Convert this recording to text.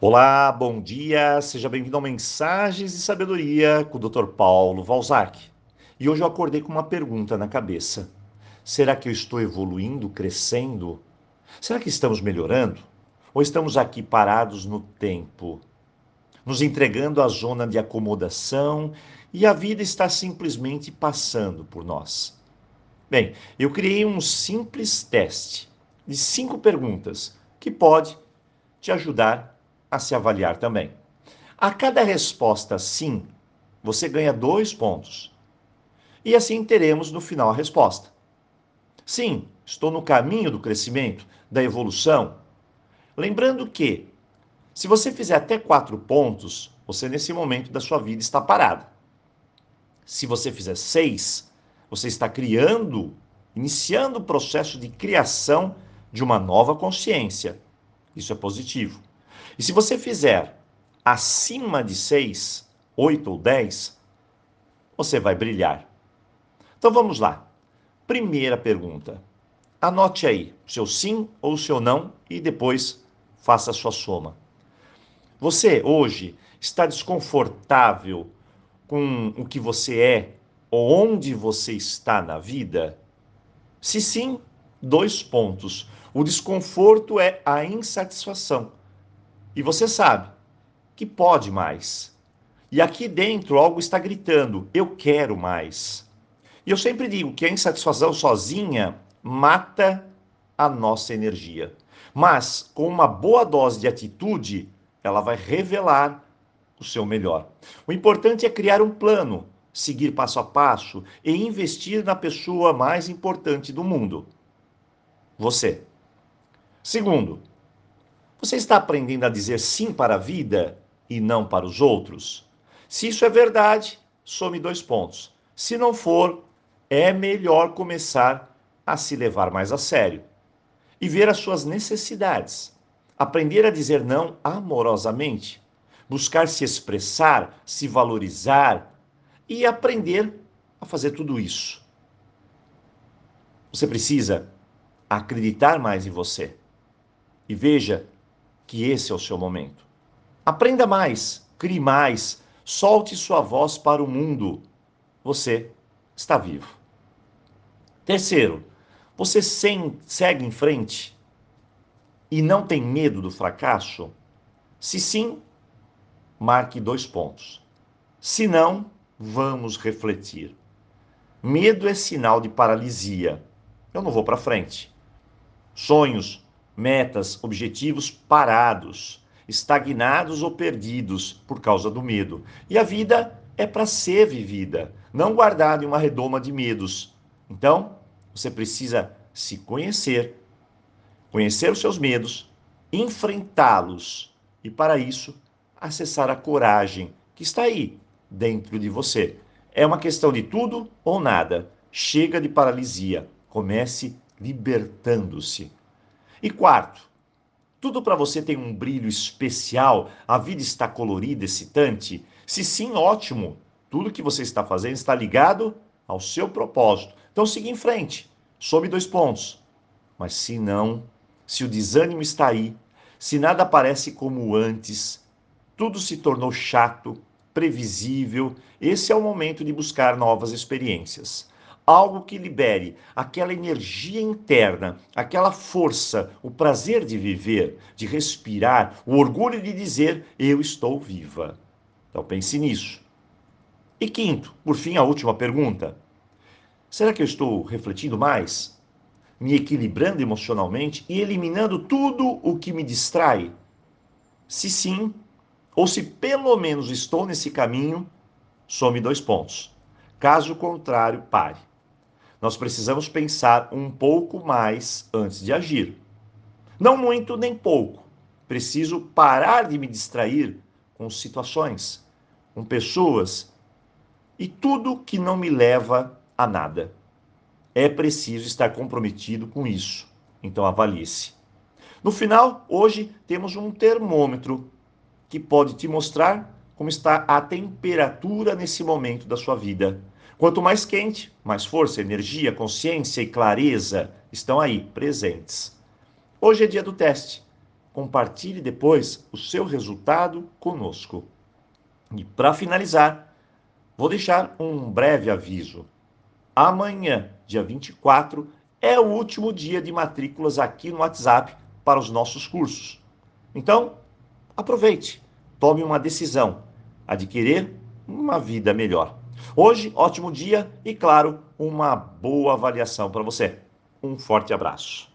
Olá, bom dia, seja bem-vindo ao Mensagens e Sabedoria com o Dr. Paulo Valzak. E hoje eu acordei com uma pergunta na cabeça. Será que eu estou evoluindo, crescendo? Será que estamos melhorando? Ou estamos aqui parados no tempo, nos entregando à zona de acomodação e a vida está simplesmente passando por nós? Bem, eu criei um simples teste de 5 perguntas que pode te ajudar a se avaliar também. A cada resposta sim, você ganha 2 pontos. E assim teremos no final a resposta. Sim, estou no caminho do crescimento, da evolução. Lembrando que, se você fizer até 4 pontos, você nesse momento da sua vida está parado. Se você fizer 6, você está iniciando o processo de criação de uma nova consciência. Isso é positivo. E se você fizer acima de 6, 8 ou 10, você vai brilhar. Então vamos lá. Primeira pergunta. Anote aí o seu sim ou o seu não e depois faça a sua soma. Você hoje está desconfortável com o que você é ou onde você está na vida? Se sim, 2 pontos. O desconforto é a insatisfação. E você sabe que pode mais. E aqui dentro algo está gritando, eu quero mais. E eu sempre digo que a insatisfação sozinha mata a nossa energia. Mas com uma boa dose de atitude, ela vai revelar o seu melhor. O importante é criar um plano, seguir passo a passo e investir na pessoa mais importante do mundo. Você. Segundo, você está aprendendo a dizer sim para a vida e não para os outros? Se isso é verdade, some 2 pontos. Se não for, é melhor começar a se levar mais a sério e ver as suas necessidades. Aprender a dizer não amorosamente, buscar se expressar, se valorizar e aprender a fazer tudo isso. Você precisa acreditar mais em você e veja que esse é o seu momento. Aprenda mais, crie mais, solte sua voz para o mundo. Você está vivo. Terceiro, você segue em frente e não tem medo do fracasso? Se sim, marque 2 pontos. Se não, vamos refletir. Medo é sinal de paralisia. Eu não vou para frente. Sonhos, metas, objetivos parados, estagnados ou perdidos por causa do medo. E a vida é para ser vivida, não guardada em uma redoma de medos. Então, você precisa se conhecer, conhecer os seus medos, enfrentá-los e, para isso, acessar a coragem que está aí dentro de você. É uma questão de tudo ou nada. Chega de paralisia. Comece libertando-se. E quarto, tudo para você tem um brilho especial, a vida está colorida, excitante? Se sim, ótimo, tudo que você está fazendo está ligado ao seu propósito. Então siga em frente, some 2 pontos. Mas se não, se o desânimo está aí, se nada parece como antes, tudo se tornou chato, previsível, esse é o momento de buscar novas experiências. Algo que libere aquela energia interna, aquela força, o prazer de viver, de respirar, o orgulho de dizer, eu estou viva. Então pense nisso. E quinto, por fim, a última pergunta. Será que eu estou refletindo mais? Me equilibrando emocionalmente e eliminando tudo o que me distrai? Se sim, ou se pelo menos estou nesse caminho, some 2 pontos. Caso contrário, pare. Nós precisamos pensar um pouco mais antes de agir. Não muito nem pouco. Preciso parar de me distrair com situações, com pessoas e tudo que não me leva a nada. É preciso estar comprometido com isso. Então avalie-se. No final, hoje temos um termômetro que pode te mostrar como está a temperatura nesse momento da sua vida. Quanto mais quente, mais força, energia, consciência e clareza estão aí, presentes. Hoje é dia do teste. Compartilhe depois o seu resultado conosco. E para finalizar, vou deixar um breve aviso. Amanhã, dia 24, é o último dia de matrículas aqui no WhatsApp para os nossos cursos. Então, aproveite, tome uma decisão, adquirir uma vida melhor. Hoje, ótimo dia e, claro, uma boa avaliação para você. Um forte abraço.